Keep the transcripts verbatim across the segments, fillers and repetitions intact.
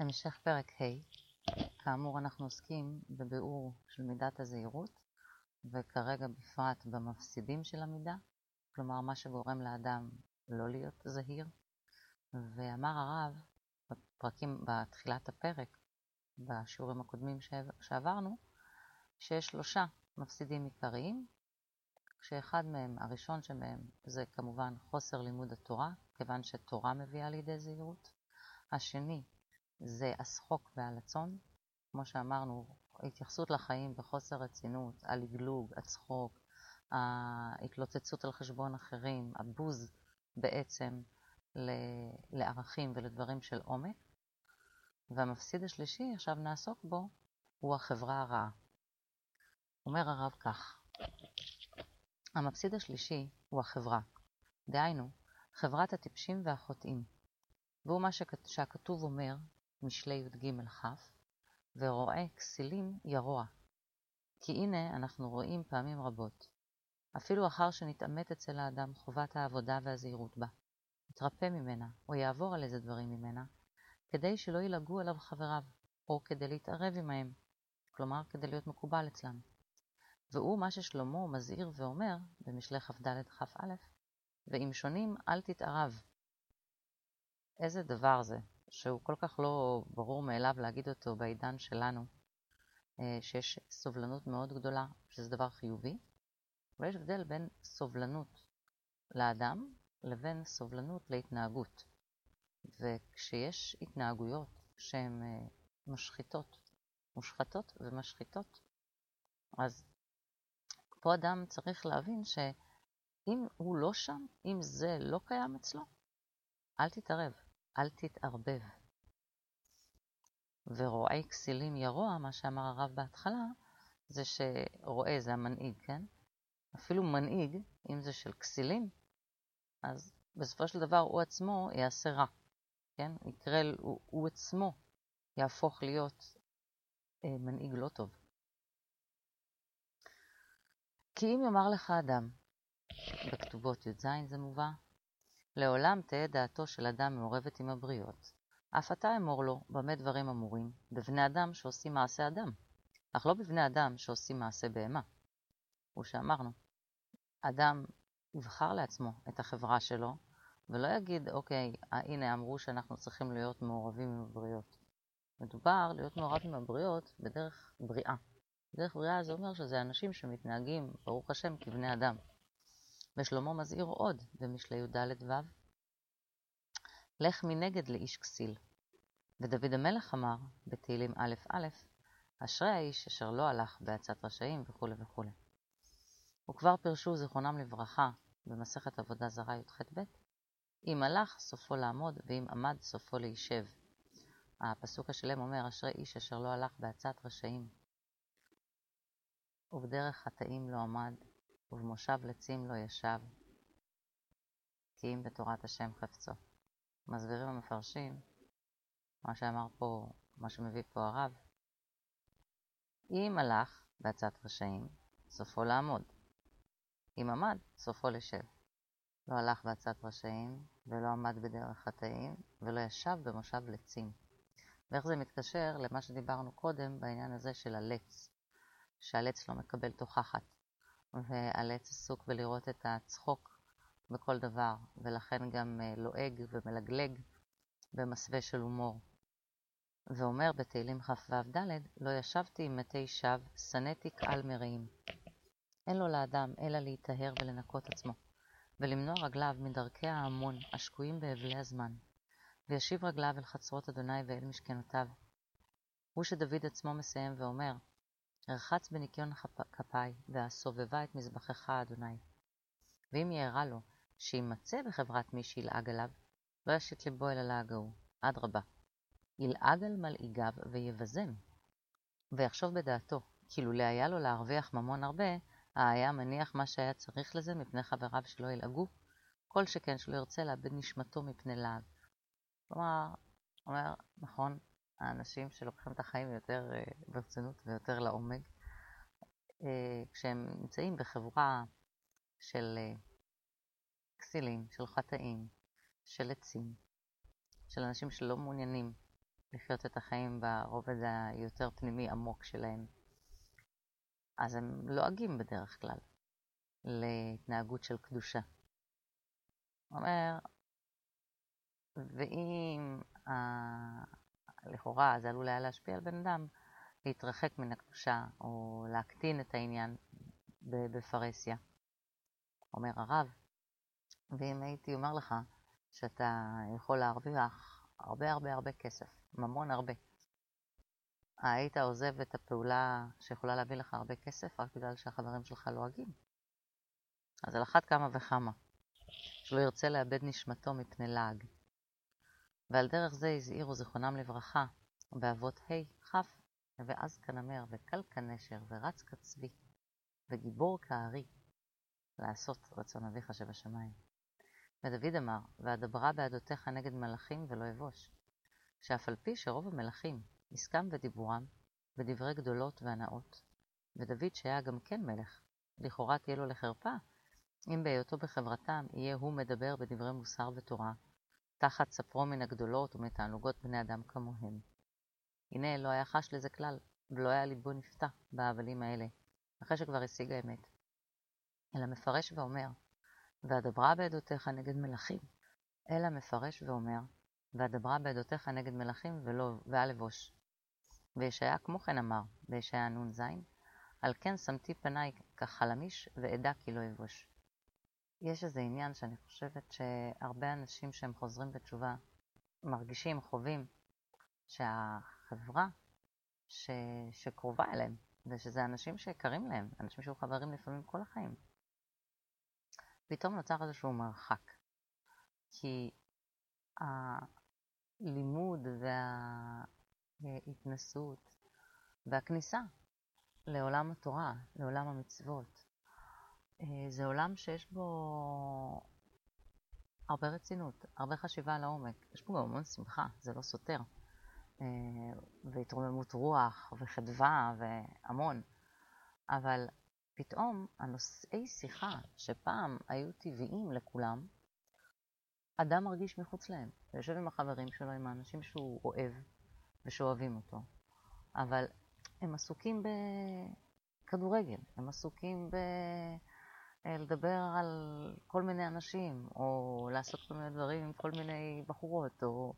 המשך פרק ה'. כאמור אנחנו עוסקים בביאור של מידת הזהירות, וכרגע בפרט במפסידים של המידה, כלומר מה שגורם לאדם לא להיות זהיר. ואמר הרב בפרקים, בתחילת הפרק, בשיעורים הקודמים שעברנו, שיש שלושה מפסידים עיקריים, כשאחד מהם, הראשון שמהם, זה כמובן חוסר לימוד התורה, כיוון שתורה מביאה לידי זהירות. השני זה השחוק והלצון, כמו שאמרנו, התייחסות לחיים בחוסר רצינות, הלגלוג, הצחוק, ההתלוצצות על חשבון אחרים, הבוז בעצם לערכים ולדברים של עומק. והמפסיד השלישי, עכשיו נעסוק בו, הוא החברה הרעה. אומר הרב כך, המפסיד השלישי הוא החברה, דהיינו, חברת הטיפשים והחוטאים, והוא מה שהכתוב אומר, משלי י"ג חף, ורואה כסילים ירוע, כי הנה אנחנו רואים פעמים רבות, אפילו אחר שנתאמת אצל האדם חובת העבודה והזהירות בה, יתרפא ממנה או יעבור על איזה דברים ממנה, כדי שלא ילגו עליו חבריו, או כדי להתערב עמהם, כלומר כדי להיות מקובל אצלם. והוא מה ששלמה מזהיר ואומר במשלי כ"ד כ"א, ואם שונים אל תתערב. איזה דבר זה, שהוא כל כך לא ברור מאליו להגיד אותו בעידן שלנו, שיש סובלנות מאוד גדולה, שזה דבר חיובי, אבל יש הבדל בין סובלנות לאדם לבין סובלנות להתנהגות. וכשיש התנהגויות שהן משחיתות, מושחתות ומשחיתות, אז פה אדם צריך להבין שאם הוא לא שם, אם זה לא קיים אצלו, אל תתערב, אל תתערבב. ורואה כסילים ירוע, מה שאמר הרב בהתחלה, זה שרואה זה המנהיג, כן? אפילו מנהיג, אם זה של כסילים, אז בסופו של דבר הוא עצמו יעשה רע, כן? יקרה, הוא, הוא עצמו יהפוך להיות אה, מנהיג לא טוב. כי אם יאמר לך אדם, בכתובות י"ז זה מובא, לעולם תהא דעתו של אדם מעורבת עם הבריות, אף אתה אמור לו במה דברים אמורים, בבני אדם שעושים מעשה אדם, אך לא בבני אדם שעושים מעשה בהמה. הוא שאמרנו, אדם יבחר לעצמו את החברה שלו, ולא יגיד, אוקיי, הנה אמרו שאנחנו צריכים להיות מעורבים עם הבריות. מדובר להיות מעורב עם הבריות בדרך בריאה. בדרך בריאה זה אומר שזה אנשים שמתנהגים, ברוך השם, כבני אדם. ושלמה מזהיר עוד במשלי י"ד ו', לך מנגד לאיש כסיל. ודוד המלך אמר בתהילים א' א', אשרי האיש אשר לא הלך בעצת רשעים וכו' וכו'. וכבר פרשו זיכרונם לברכה במסכת עבודה זרה י"ח ב', אם הלך סופו לעמוד ואם עמד סופו ליישב. הפסוק השלם אומר אשרי איש אשר לא הלך בעצת רשעים, ובדרך חטאים לא עמד, ובמושב לצים לא ישב, כי אם בתורת השם חפצו. מסבירים המפרשים, מה שאמר פה, מה שמביא פה הרב, אם הלך בעצת רשעים, סופו לעמוד. אם עמד, סופו לשב. לא הלך בעצת רשעים, ולא עמד בדרך חטאים, ולא ישב במושב לצים. ואיך זה מתקשר למה שדיברנו קודם בעניין הזה של הלץ, שהלץ לא מקבל תוכחת. והלץ עסוק בלראות את הצחוק בכל דבר, ולכן גם לועג ומלגלג במסווה של הומור. ואומר בתהילים כ"ו ד', לא ישבתי עם מתי שב, שנאתי קהל מרעים. אין לו לאדם אלא להיטהר ולנקות עצמו, ולמנוע רגליו מדרכי ההמון השקועים באבלי הזמן, וישיב רגליו אל חצרות אדוני ואל משכנותיו. הוא שדוד עצמו מסיים ואומר, הרחץ בניקיון כפיי, והסובבה את מזבחך, אדוני. ואם יערה לו, שימצא בחברת מי שילעג עליו, לא ישת לבו אל הלעג ההוא, עד רבה. ילעג על מלעיגיו ויבזם. ויחשוב בדעתו, כאילו להיה לו להרוויח ממון הרבה, היה מניח מה שהיה צריך לזה מפני חבריו שלא ילעגו, כל שכן שלא ירצה לאבד נשמתו מפני לעג. כלומר, אומר, נכון, האנשים שלוקחים את החיים יותר ברצינות ויותר לעומק, כשהם נמצאים בחבורה של כסילים, של חטאים, של עצים, של אנשים שלא מעוניינים לחיות את החיים ברובד היותר פנימי עמוק שלהם. אז הם לא אגים בדרך כלל להתנהגות של קדושה. הוא אומר, ואם ה... לכאורה זה עלול היה להשפיע על בן אדם, להתרחק מן הקדושה או להקטין את העניין בפרסיה. אומר הרב, ואם הייתי אומר לך שאתה יכול להרוויח הרבה הרבה הרבה כסף, ממון הרבה, היית עוזב את הפעולה שיכולה להביא לך הרבה כסף רק בגלל שהחברים שלך לא אגים? אז על אחת כמה וכמה, שלא ירצה לאבד נשמתו מפני לעג. ועל דרך זה הזהירו זכרונם לברכה, באבות ה' חף, ואז כנמר, וקל כנשר, ורץ כצבי, וגיבור כארי, לעשות רצון אביך שבשמיים. ודוד אמר, ואדברה בעדותיך נגד מלאכים ולא אבוש, שאף על פי שרוב המלאכים הסכם בדיבורם, בדברי גדולות והנאות, ודוד שהיה גם כן מלך, לכאורה תהיה לו לחרפה, אם בהיותו בחברתם יהיה הוא מדבר בדברי מוסר ותורה, תחת ספרו מן הגדולות ומתענוגות בני אדם כמוהם. הנה לא היה חש לזה כלל, ולא היה ליבו נפתע בהבלים האלה, אחרי שכבר השיג האמת. אלא מפרש ואומר, ואדברה בעדותיך נגד מלאכים. אלא מפרש ואומר, ואדברה בעדותיך נגד מלאכים ולא ועל לבוש. וישעיה כמו כן אמר, בישעיה נון זין, על כן שמתי פניי כחלמיש ועדה כי לא אבוש. יש איזה עניין שאני חושבת שהרבה אנשים שהם חוזרים בתשובה מרגישים, חווים, שהחברה ש... שקרובה אליהם, ושזה אנשים שיקרים להם, אנשים שהוא חברים לפעמים כל החיים, פתאום נוצר איזשהו מרחק. כי הלימוד וההתנסות והכניסה לעולם התורה, לעולם המצוות, זה עולם שיש בו הרבה רצינות, הרבה חשיבה על העומק. יש פה גם המון שמחה, זה לא סותר. והתרוממות רוח וחדווה והמון. אבל פתאום הנושאי שיחה שפעם היו טבעיים לכולם, אדם מרגיש מחוץ להם. הוא יושב עם החברים שלו, עם האנשים שהוא אוהב ושאוהבים אותו. אבל הם עסוקים בכדורגל, הם עסוקים ב... לדבר על כל מיני אנשים, או לעשות כל מיני דברים עם כל מיני בחורות, או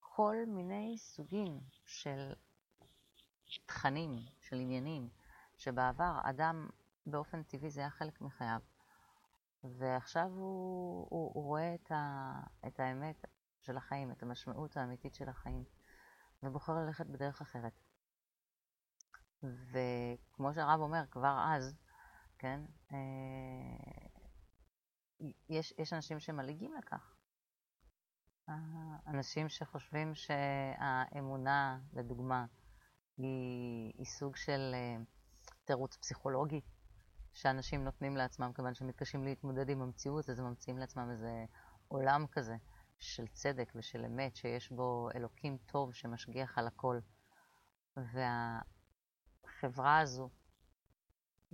כל מיני סוגים של תכנים, של עניינים, שבעבר אדם באופן טבעי זה היה חלק מחייו, ועכשיו הוא, הוא, הוא רואה את, ה, את האמת של החיים, את המשמעות האמיתית של החיים, ובוחר ללכת בדרך אחרת. וכמו שהרב אומר, כבר אז, כן, יש, יש אנשים שמליגים לכך. אנשים שחושבים שהאמונה, לדוגמה, היא, היא סוג של תירוץ פסיכולוגי, שאנשים נותנים לעצמם, כיוון שמתקשים להתמודד עם המציאות, אז הם ממציאים לעצמם איזה עולם כזה של צדק ושל אמת, שיש בו אלוקים טוב שמשגיח על הכל. והחברה הזו,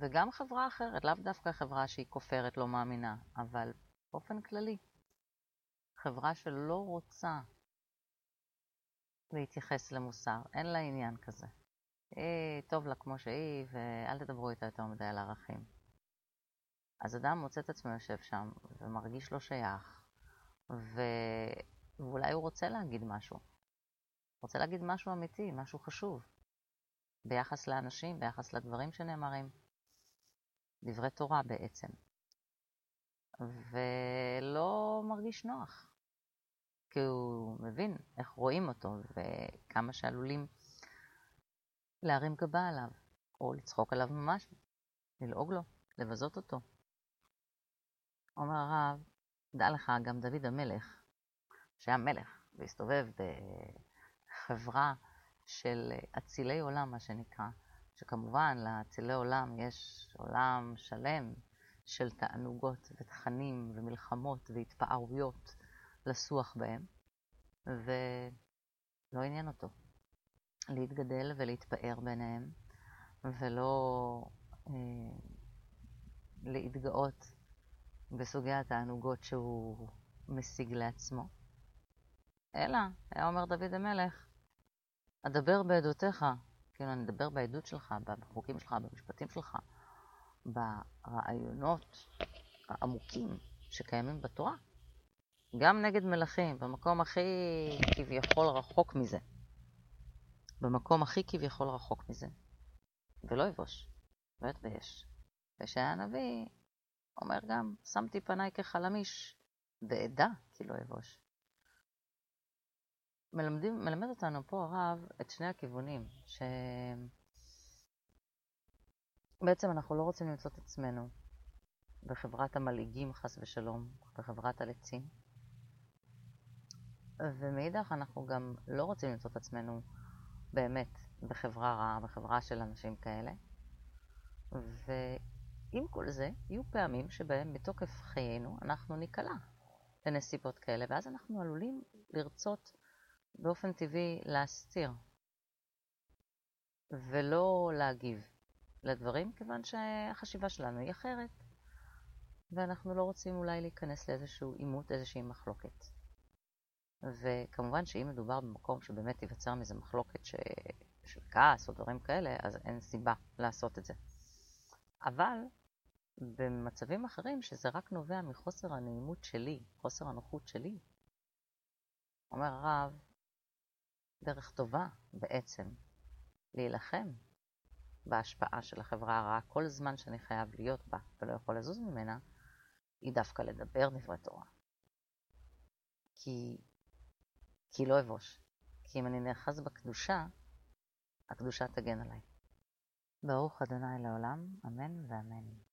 וגם חברה אחרת, לאו דווקא חברה שהיא כופרת, לא מאמינה, אבל באופן כללי, חברה שלא רוצה להתייחס למוסר, אין לה עניין כזה. היא טוב לה כמו שהיא, ואל תדברו איתה יותר מדי על ערכים. אז אדם מוצא את עצמו יושב שם, ומרגיש לא שייך, ו... ואולי הוא רוצה להגיד משהו. רוצה להגיד משהו אמיתי, משהו חשוב, ביחס לאנשים, ביחס לדברים שנאמרים. דברי תורה בעצם, ולא מרגיש נוח, כי הוא מבין איך רואים אותו, וכמה שעלולים להרים גבה עליו, או לצחוק עליו ממש, ללעוג לו, לבזות אותו. אומר הרב, דע לך, גם דוד המלך, שהיה מלך, והסתובב בחברה של אצילי עולם, מה שנקרא, שכמובן לאצילי עולם יש עולם שלם של תענוגות ותכנים ומלחמות והתפארויות לסוח בהם, ולא עניין אותו להתגדל ולהתפאר ביניהם, ולא אה, להתגאות בסוגי התענוגות שהוא משיג לעצמו. אלא, היה אומר דוד המלך, אדבר בעדותיך, כאילו אני אדבר בעדות שלך, בחוקים שלך, במשפטים שלך, ברעיונות העמוקים שקיימים בתורה. גם נגד מלכים, במקום הכי כביכול רחוק מזה. במקום הכי כביכול רחוק מזה. ולא יבוש, לא יתבייש. ושהנביא אומר גם, שמתי פניי כחלמיש, בעדה כי לא יבוש. מלמדים, מלמד אותנו פה הרב את שני הכיוונים, שבעצם אנחנו לא רוצים למצוא את עצמנו בחברת המלעיגים חס ושלום, בחברת הלצים, ומאידך אנחנו גם לא רוצים למצוא את עצמנו באמת בחברה רעה, בחברה של אנשים כאלה, ועם כל זה יהיו פעמים שבהם מתוקף חיינו אנחנו ניקלה לנסיבות כאלה, ואז אנחנו עלולים לרצות באופן טבעי להסתיר ולא להגיב לדברים, כיוון שהחשיבה שלנו היא אחרת ואנחנו לא רוצים אולי להיכנס לאיזשהו עימות, איזושהי מחלוקת. וכמובן שאם מדובר במקום שבאמת תיווצר מזה מחלוקת ש... של כעס או דברים כאלה, אז אין סיבה לעשות את זה. אבל במצבים אחרים שזה רק נובע מחוסר הנעימות שלי, חוסר הנוחות שלי, אומר הרב, דרך טובה בעצם להילחם בהשפעה של החברה הרעה כל זמן שאני חייב להיות בה ולא יכול לזוז ממנה, היא דווקא לדבר דברי תורה. כי, כי לא אבוש. כי אם אני נאחז בקדושה, הקדושה תגן עליי. ברוך ה' לעולם, אמן ואמן.